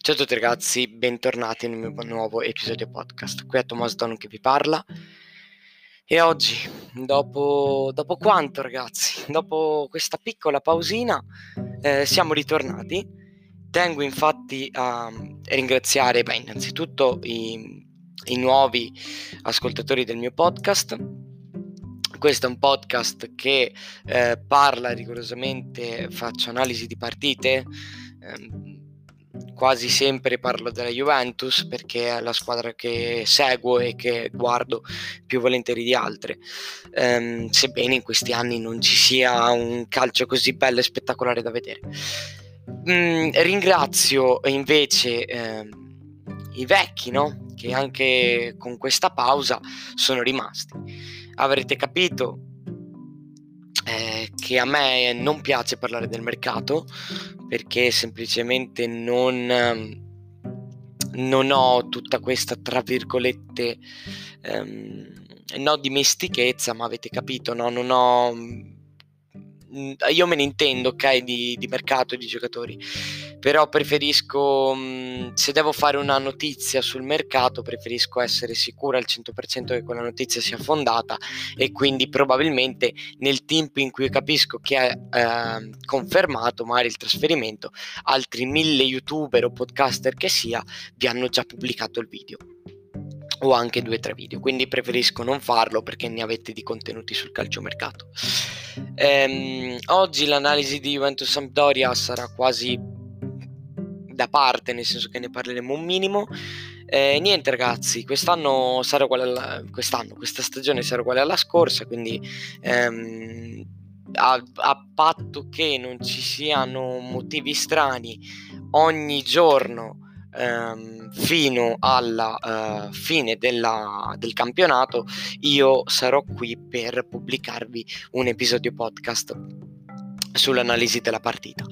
Ciao a tutti ragazzi, bentornati nel mio nuovo episodio podcast. Qui è Thomas Dono che vi parla. E oggi, dopo quanto ragazzi? Dopo questa piccola pausina siamo ritornati. Tengo infatti a ringraziare innanzitutto i nuovi ascoltatori del mio podcast. Questo è un podcast che parla rigorosamente, faccio analisi di partite, quasi sempre parlo della Juventus perché è la squadra che seguo e che guardo più volentieri di altre, sebbene in questi anni non ci sia un calcio così bello e spettacolare da vedere. Ringrazio invece i vecchi, no? Che anche con questa pausa sono rimasti. Avrete capito che a me non piace parlare del mercato perché semplicemente non ho tutta questa, tra virgolette, no dimestichezza, ma avete capito, no? Non ho, io me ne intendo, ok, di mercato e di giocatori, però preferisco, se devo fare una notizia sul mercato, preferisco essere sicura al 100% che quella notizia sia fondata, e quindi probabilmente nel tempo in cui capisco che è confermato magari il trasferimento, altri 1000 youtuber o podcaster che sia vi hanno già pubblicato il video o anche 2 o 3 video, quindi preferisco non farlo perché ne avete di contenuti sul calciomercato. Oggi l'analisi di Juventus Sampdoria sarà quasi da parte, nel senso che ne parleremo un minimo. Niente ragazzi, questa stagione sarà uguale alla scorsa, quindi a patto che non ci siano motivi strani, ogni giorno fino alla fine del campionato io sarò qui per pubblicarvi un episodio podcast sull'analisi della partita.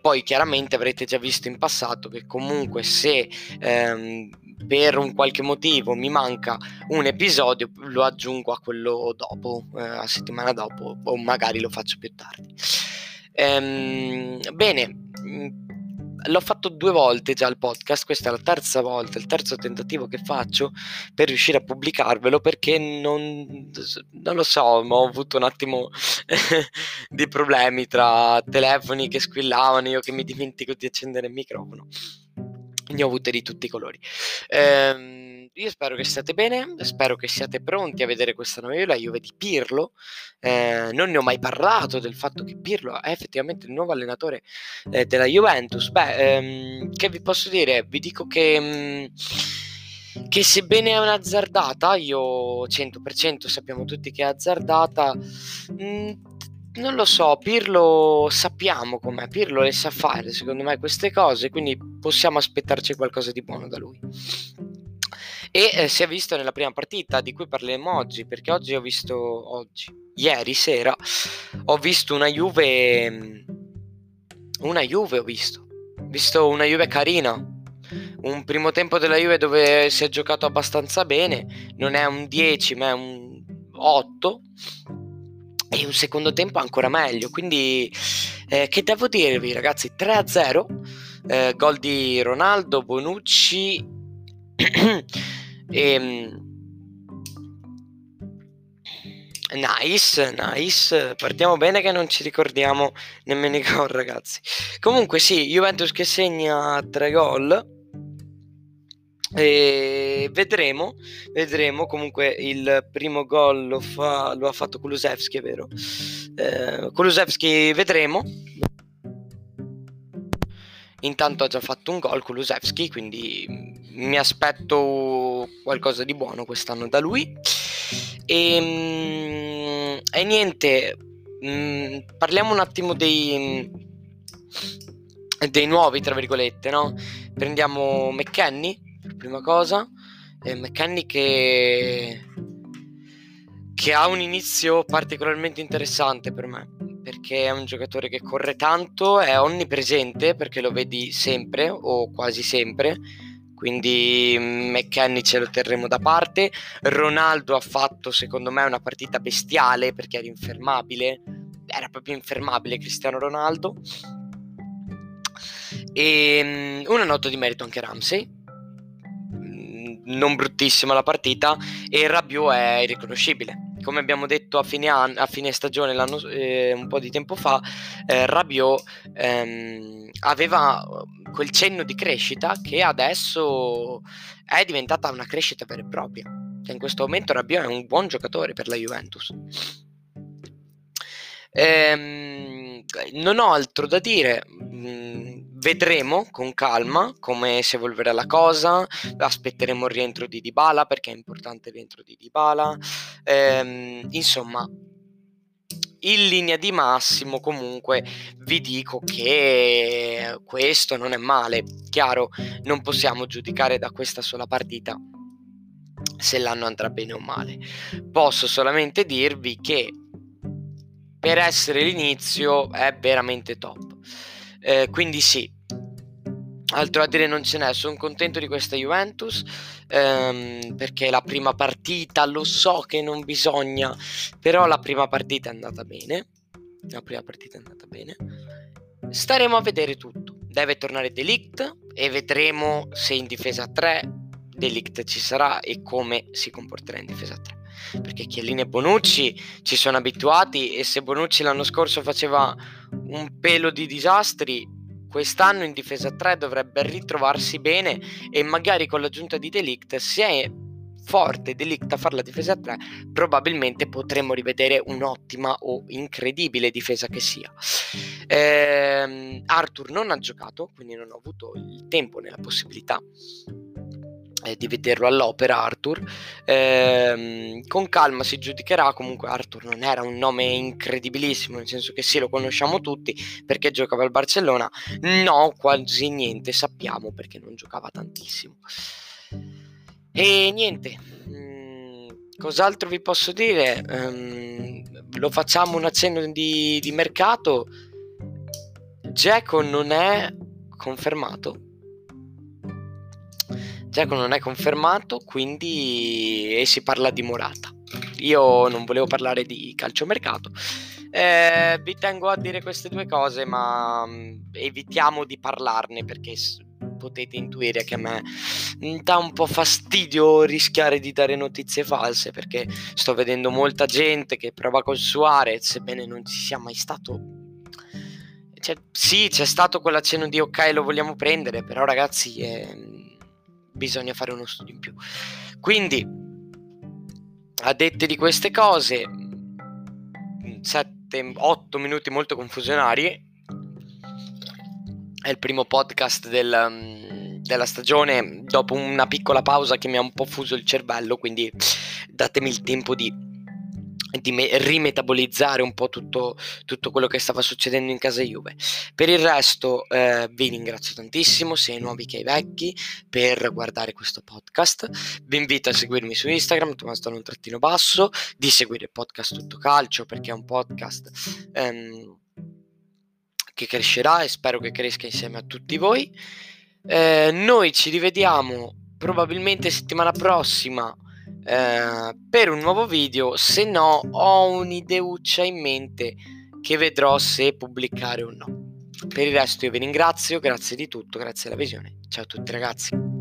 Poi chiaramente avrete già visto in passato che comunque se per un qualche motivo mi manca un episodio lo aggiungo a quello dopo, a settimana dopo, o magari lo faccio più tardi. Bene, l'ho fatto 2 volte già il podcast, questa è la terza volta, il terzo tentativo che faccio per riuscire a pubblicarvelo, perché non lo so, ma ho avuto un attimo di problemi tra telefoni che squillavano, io che mi dimentico di accendere il microfono, ne ho avute di tutti i colori. Io spero che stiate bene, spero che siate pronti a vedere questa nuova Juve di Pirlo. Non ne ho mai parlato del fatto che Pirlo è effettivamente il nuovo allenatore della Juventus. Che vi posso dire? Vi dico che sebbene è un'azzardata, io 100% sappiamo tutti che è azzardata, non lo so, Pirlo sappiamo com'è, Pirlo le sa fare secondo me queste cose, quindi possiamo aspettarci qualcosa di buono da lui. E si è visto nella prima partita di cui parleremo oggi, perché ieri sera ho visto una Juve carina, un primo tempo della Juve dove si è giocato abbastanza bene, non è un 10 ma è un 8, e un secondo tempo ancora meglio, quindi che devo dirvi ragazzi, 3-0, gol di Ronaldo, Bonucci nice, partiamo bene che non ci ricordiamo nemmeno i gol ragazzi. Comunque sì, Juventus che segna 3 gol e vedremo. Comunque il primo gol lo ha fatto Kulusevski, è vero, Kulusevski, vedremo. Intanto ha già fatto un gol Kulusevski, quindi mi aspetto qualcosa di buono quest'anno da lui. E niente, parliamo un attimo dei nuovi, tra virgolette, no? Prendiamo McKennie, prima cosa. McKennie che ha un inizio particolarmente interessante per me, perché è un giocatore che corre tanto, è onnipresente perché lo vedi sempre o quasi sempre, quindi McKennie ce lo terremo da parte. Ronaldo ha fatto secondo me una partita bestiale perché era infermabile, era proprio infermabile Cristiano Ronaldo, E una nota di merito anche Ramsey, non bruttissima la partita, e Rabiot è irriconoscibile. Come abbiamo detto a fine stagione un po' di tempo fa, Rabiot aveva quel cenno di crescita che adesso è diventata una crescita vera e propria. In questo momento Rabiot è un buon giocatore per la Juventus. Non ho altro da dire. Vedremo con calma come si evolverà la cosa, aspetteremo il rientro di Dybala, perché è importante il rientro di Dybala. Insomma, in linea di massimo comunque vi dico che questo non è male. Chiaro, non possiamo giudicare da questa sola partita se l'anno andrà bene o male. Posso solamente dirvi che per essere l'inizio è veramente top. Quindi sì, altro a dire non ce n'è. Sono contento di questa Juventus, perché la prima partita, lo so che non bisogna, però la prima partita è andata bene. La prima partita è andata bene. Staremo a vedere tutto. Deve tornare De Ligt e vedremo se in difesa 3 De Ligt ci sarà e come si comporterà in difesa 3, perché Chiellini e Bonucci ci sono abituati, e se Bonucci l'anno scorso faceva un pelo di disastri, quest'anno in difesa 3 dovrebbe ritrovarsi bene, e magari con l'aggiunta di De Ligt, se è forte De Ligt a fare la difesa 3, probabilmente potremmo rivedere un'ottima o incredibile difesa che sia. Arthur non ha giocato, quindi non ho avuto il tempo né la possibilità di vederlo all'opera. Arthur con calma si giudicherà. Comunque Arthur non era un nome incredibilissimo, nel senso che sì, lo conosciamo tutti perché giocava al Barcellona, no, quasi niente sappiamo perché non giocava tantissimo. E niente, cos'altro vi posso dire? Lo facciamo un accenno di mercato. Dzeko non è confermato, quindi si parla di Morata. Io non volevo parlare di calciomercato, vi tengo a dire queste due cose, ma evitiamo di parlarne perché potete intuire che a me dà un po' fastidio rischiare di dare notizie false, perché sto vedendo molta gente che prova col Suarez, sebbene non ci sia mai stato. Cioè, sì, c'è stato quell'accenno di ok, lo vogliamo prendere, però ragazzi bisogna fare uno studio in più. Quindi, a dette di queste cose, 8 minuti molto confusionari. È il primo podcast della stagione, dopo una piccola pausa che mi ha un po' fuso il cervello, quindi datemi il tempo di rimetabolizzare un po' tutto quello che stava succedendo in casa Juve. Per il resto vi ringrazio tantissimo, sia i nuovi che i vecchi, per guardare questo podcast. Vi invito a seguirmi su Instagram, Thomas Dono _, di seguire il podcast Tutto Calcio, perché è un podcast che crescerà e spero che cresca insieme a tutti voi. Noi ci rivediamo probabilmente settimana prossima per un nuovo video. Se no, ho un'ideuccia in mente che vedrò se pubblicare o no. Per il resto io vi ringrazio, grazie di tutto, grazie alla visione, ciao a tutti ragazzi.